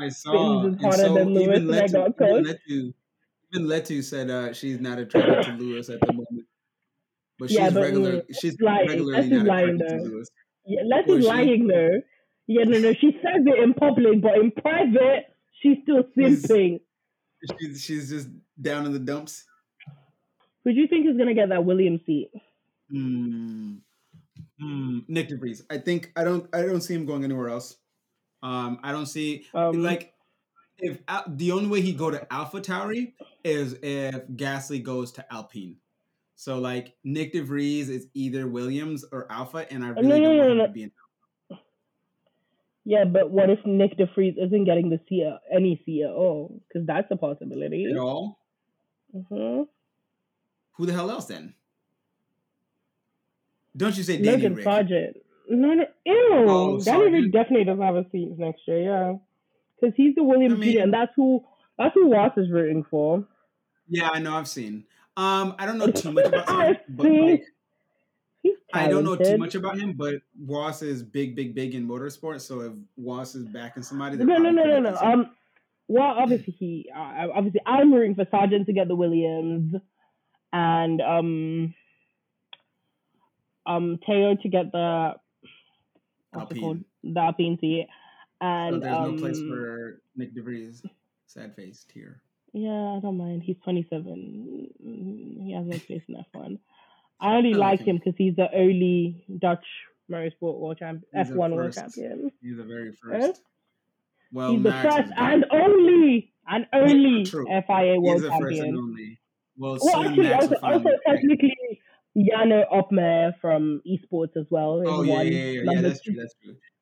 I saw, is harder than Lewis and I got coached? Even Letu said she's not attracted to Lewis at the moment. But she's regularly not attracted to Lewis. Yeah, Leslie's lying though. Yeah, no. She says it in public, but in private, she's still simping. She's just down in the dumps. Who do you think is gonna get that Williams seat? Nick DeVries. I don't see him going anywhere else. I don't see if the only way he'd go to AlphaTauri is if Gasly goes to Alpine. So, Nick DeVries is either Williams or Alpha, and I really don't want him to be an Alpha. Yeah, but what if Nick DeVries isn't getting the any seat at all? Because that's a possibility. At all? Mm-hmm. Who the hell else, then? Don't you say Danny Rick? No. Ew! Oh, Danny Rick definitely doesn't have a seat next year, yeah. Because he's the Williams leader, and that's who Ross is rooting for. Yeah, I know, I've seen. I don't know too much about him, but but Wass is big in motorsport. So if Wass is backing somebody, then no. Well, obviously I'm rooting for Sargent to get the Williams, and Teo to get the Alpine seat, and so there's no place for Nick DeVries. Sad face here. Yeah, I don't mind. He's 27. He has no place in F1. I only like him because he's the only Dutch motorsport world champion, F1 world champion. He's the very first. Huh? Well, he's Max the first and only FIA world champion. Well, actually, also technically, Yano Opmeyer from esports as well. Oh yeah, yeah, that's true.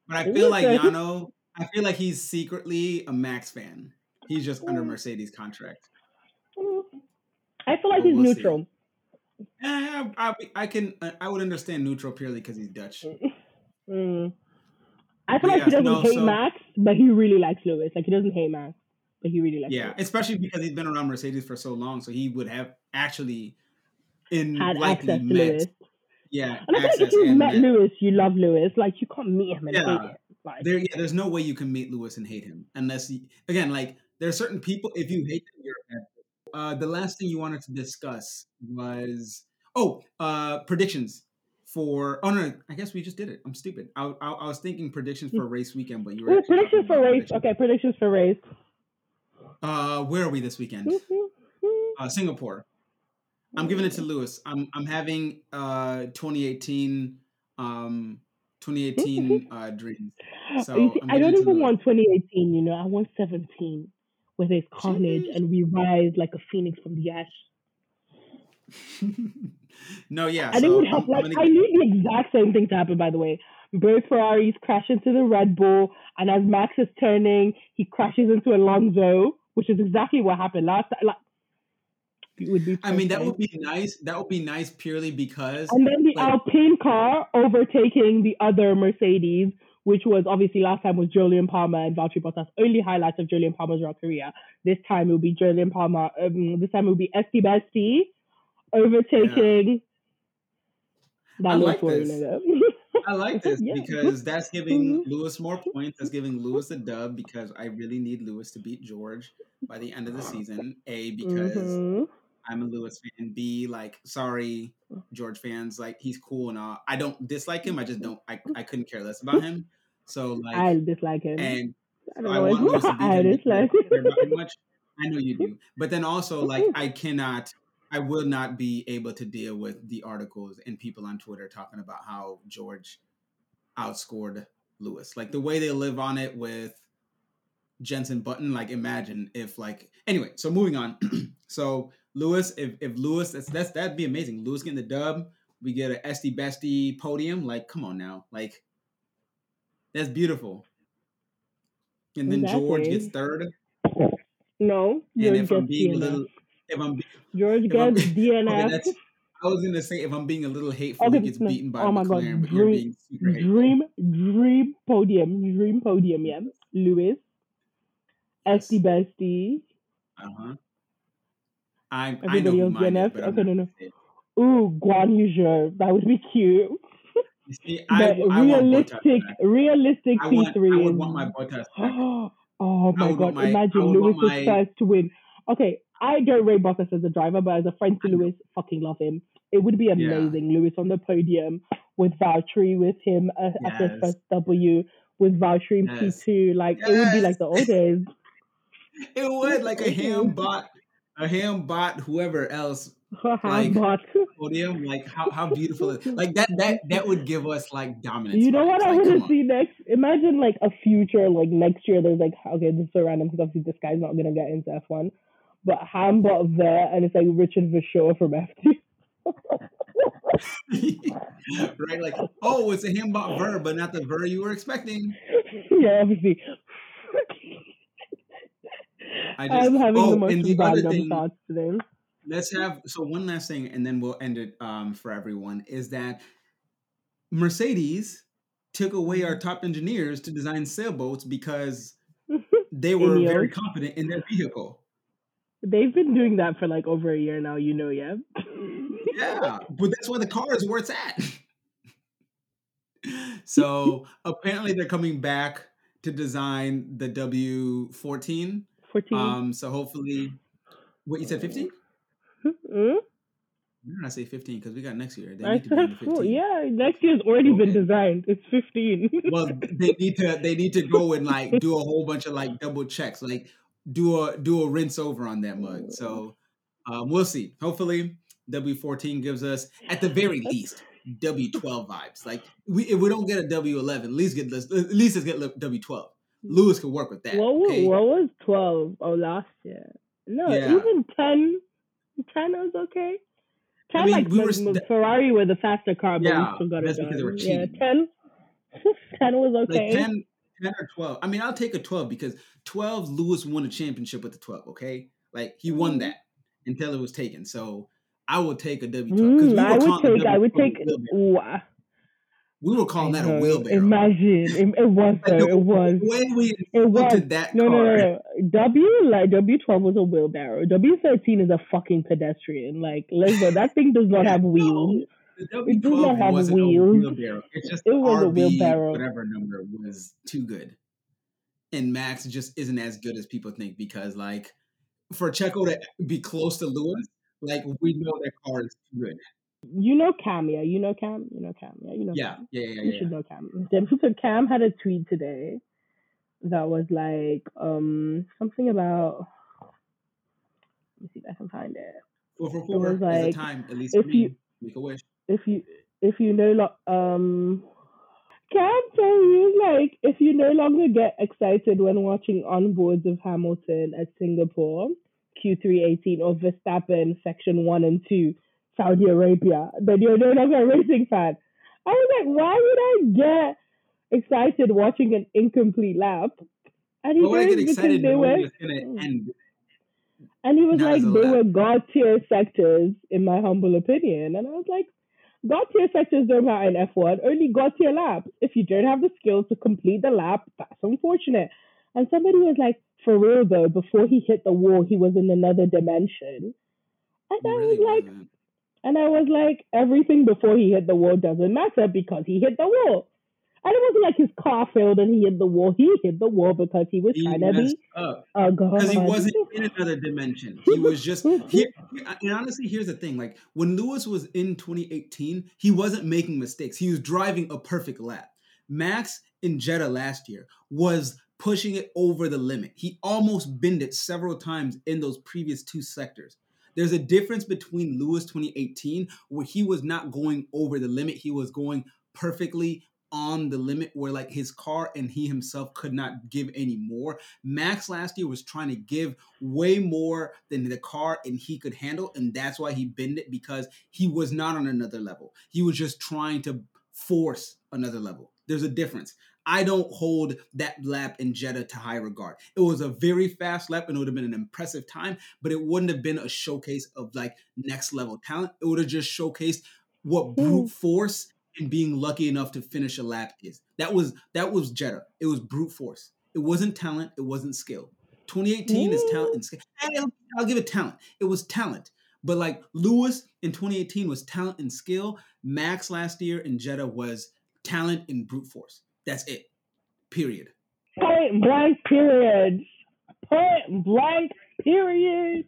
But I feel like Yano, I feel like he's secretly a Max fan. He's just under Mercedes contract. I feel like he's neutral. I would understand neutral purely because he's Dutch. I feel like he doesn't hate Max, but he really likes Lewis. Like, he doesn't hate Max, but he really likes Lewis. Yeah, especially because he's been around Mercedes for so long, so he would have actually had access to Lewis. Yeah, and I feel like if you met Lewis, you love Lewis. Like, you can't meet him and hate him. Like, there's no way you can meet Lewis and hate him unless, there are certain people. If you hate them, you're a bad person. The last thing you wanted to discuss was predictions for. Oh no, I guess we just did it. I'm stupid. I was thinking predictions for race weekend, but you were predictions for race. Okay, predictions for race. Where are we this weekend? Singapore. I'm giving it to Lewis. I'm having 2018 dreams. So see, I don't even want 2018. I want 2017. Where there's carnage and we rise like a phoenix from the ash. I think it would help. I need the exact same thing to happen, by the way. Both Ferraris crash into the Red Bull, and as Max is turning, he crashes into Alonso, which is exactly what happened last time. That would be nice. That would be nice purely because... And then the Alpine car overtaking the other Mercedes, which was obviously last time was Jolyon Palmer and Valtteri Bottas. Only highlights of Jolyon Palmer's race career. This time it will be Jolyon Palmer. This time it will be Esteban overtaking. Yeah. That I like this because that's giving Lewis more points. That's giving Lewis a dub because I really need Lewis to beat George by the end of the season. A, because I'm a Lewis fan. B, sorry, George fans. He's cool and all. I don't dislike him. I just don't. I couldn't care less about him. So I dislike him. And I don't know. I dislike him very much. I know you do. But then also, I will not be able to deal with the articles and people on Twitter talking about how George outscored Lewis. The way they live on it with Jensen Button, imagine if anyway, so moving on. So Lewis, if Lewis, that'd be amazing. Lewis getting the dub, we get a Esty Bestie podium. Come on now. That's beautiful. And then exactly. George gets third. No. And if I'm being DNF. Okay, I was going to say, if I'm being a little hateful, he gets beaten by McLaren, God. But you're being super hateful. Dream podium, yeah. Lewis. Esty Bestie. Uh-huh. I know who mine is, but I'm not saying it. Ooh, Guan Yu Zhou. That would be cute. See, realistic P3. I would want my Bottas back. Oh my God. Imagine Lewis's first win. Okay, I don't rate Bottas as a driver, but as a friend to Lewis, fucking love him. It would be amazing. Lewis on the podium with Valtteri, with him at his first W, with Valtteri in P2. It would be the old days. It would, a ham bot. A ham bot, whoever else, podium, how beautiful is that would give us dominance. You know what I want to see next? Imagine a future next year. There's this is so random because obviously this guy's not gonna get into F1, but ham bot there, and it's Richard Vershaw from F2. Right? It's a ham bot ver, but not the ver you were expecting. Yeah, obviously. I'm having the most random thoughts today. Let's have one last thing, and then we'll end it for everyone. Is that Mercedes took away our top engineers to design sailboats because they were very confident in their vehicle. They've been doing that for over a year now. Yeah. Yeah, but that's why the car is where it's at. So apparently, they're coming back to design the W14. 14. So hopefully, what you said, 15? Mm-hmm. Why did I say 15? Because we got next year. They need to be 15. Cool. Yeah, next year's already been designed. It's 15. Well, they need to go and do a whole bunch of double checks, do a rinse over on that mug. So we'll see. Hopefully, W14 gives us at the very least W12 vibes. If we don't get a W11, at least let's get W12. Lewis could work with that. What was 12 last year? No, even 10 was okay. Ferrari were the faster car, but we still got it done. Because they were cheating. Yeah, 10 was okay. Like 10 or 12. I mean, I'll take a 12 because 12, Lewis won a championship with the 12, okay? Like, he won that until it was taken. So, I will take a W12. We were calling that a wheelbarrow. Imagine. It was, though. Like, it was. When we invented that car. No. W12 was a wheelbarrow. W13 is a fucking pedestrian. Like, let's go. That thing does not have wheels. No, it does not have wheels. It was a wheelbarrow. Whatever number was too good. And Max just isn't as good as people think because, like, for Checo to be close to Lewis, like, we know that car is too good. You know Cam. You should know Cam. So Cam had a tweet today that was like something about. Let me see if I can find it. Well, for four is like, a time at least. Make a wish. If you no longer Cam told you like if you no longer get excited when watching onboards of Hamilton at Singapore Q3 18 or Verstappen section 1 and 2. Saudi Arabia, but you're no longer a racing fan. I was like, why would I get excited watching an incomplete lap? And he was excited because they were God tier sectors, in my humble opinion. And I was like, God tier sectors don't matter in F1, only God tier laps. If you don't have the skill to complete the lap, that's unfortunate. And somebody was like, for real though, before he hit the wall, he was in another dimension. And I was like, everything before he hit the wall doesn't matter because he hit the wall. And it wasn't like his car failed and he hit the wall. He hit the wall because he was trying to be because he wasn't in another dimension. He was just and honestly, here's the thing. Like when Lewis was in 2018, he wasn't making mistakes. He was driving a perfect lap. Max in Jeddah last year was pushing it over the limit. He almost binned it several times in those previous two sectors. There's a difference between Lewis 2018, where he was not going over the limit. He was going perfectly on the limit where like his car and he himself could not give any more. Max last year was trying to give way more than the car and he could handle. And that's why he binned it because he was not on another level. He was just trying to force another level. There's a difference. I don't hold that lap in Jeddah to high regard. It was a very fast lap and it would have been an impressive time, but it wouldn't have been a showcase of like next level talent. It would have just showcased what brute force and being lucky enough to finish a lap is. That was Jeddah. It was brute force. It wasn't talent. It wasn't skill. 2018 is talent and skill. I'll give it talent. It was talent. But like Lewis in 2018 was talent and skill. Max last year in Jeddah was talent and brute force. That's it. Period. Point blank period. Point blank period.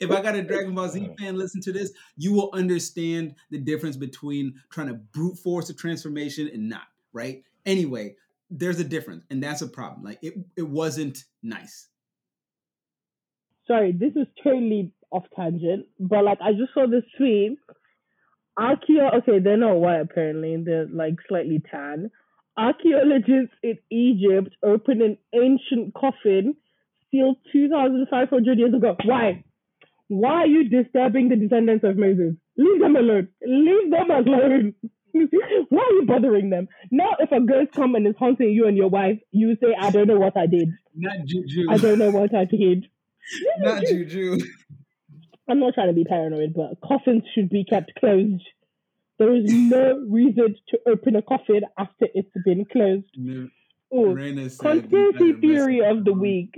If I got a Dragon Ball Z fan listen to this, you will understand the difference between trying to brute force a transformation and not, right? Anyway, there's a difference, and that's a problem. Like, it wasn't nice. Sorry, this is totally off tangent, but, like, I just saw this tweet. Archaeo, okay, they're not white, apparently. They're, like, slightly tan. Archaeologists in Egypt opened an ancient coffin sealed 2,500 years ago. Why? Why are you disturbing the descendants of Moses? Leave them alone. Leave them alone. Why are you bothering them? Now, if a ghost comes and is haunting you and your wife, you say, I don't know what I did. Not juju. I don't know what I did. Not juju. I'm not trying to be paranoid, but coffins should be kept closed. There is no reason to open a coffin after it's been closed. No. Conspiracy theory of the week.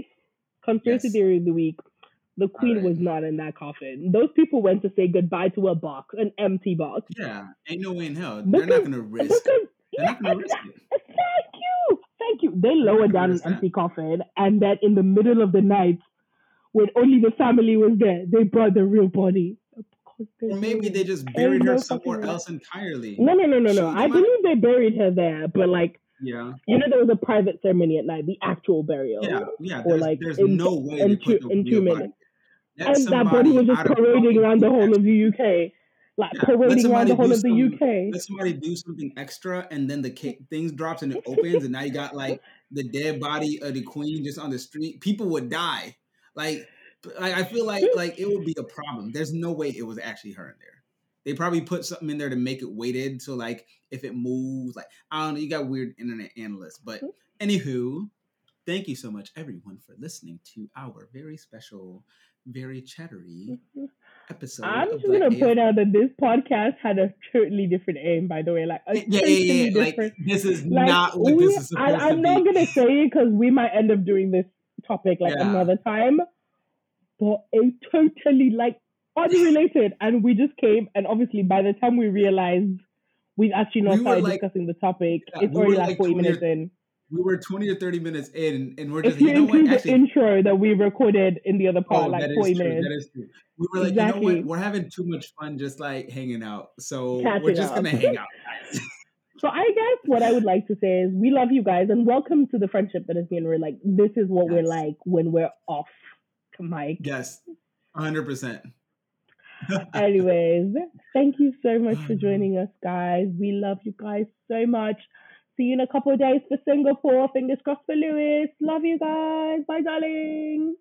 The Queen was not in that coffin. Those people went to say goodbye to a box, an empty box. Yeah, ain't no way in hell. They're not going to risk it. Thank you. They lowered down an empty coffin, and then in the middle of the night, when only the family was there, they brought the real body. Or maybe they just buried her somewhere else entirely. No. I believe they buried her there, but like, there was a private ceremony at night, the actual burial. Yeah. There's no way they put the real body. And that body was just parading around the whole of the UK. Let somebody do something extra, and then the things drops and it opens, and now you got like the dead body of the Queen just on the street. People would die. Like. I feel like it would be a problem. There's no way it was actually her in there. They probably put something in there to make it weighted. So like if it moves, like, I don't know, you got weird internet analysts. But anywho, thank you so much everyone for listening to our very special, very chattery episode. I'm just going to point out that this podcast had a totally different aim, by the way. Like, yeah. Different. Like, this is like, not what this is supposed to be. I'm not going to say it because we might end up doing this topic like another time. But it totally, like, unrelated. And we just came, and obviously by the time we realized we've actually not started discussing the topic, it's already like 40 minutes in. We were 20 or 30 minutes in, and we're just, if you know what? Actually, the intro that we recorded in the other part, like 40 minutes. That is true. We were like, exactly. You know what? We're having too much fun just like hanging out. So we're just going to hang out, guys. So I guess what I would like to say is we love you guys, and welcome to the friendship that is being real. Like, this is what we're like when we're off mic. Yes, 100%. Anyways, thank you so much for joining us, guys. We love you guys so much. See you in a couple of days for Singapore. Fingers crossed for Lewis. Love you guys. Bye, darling.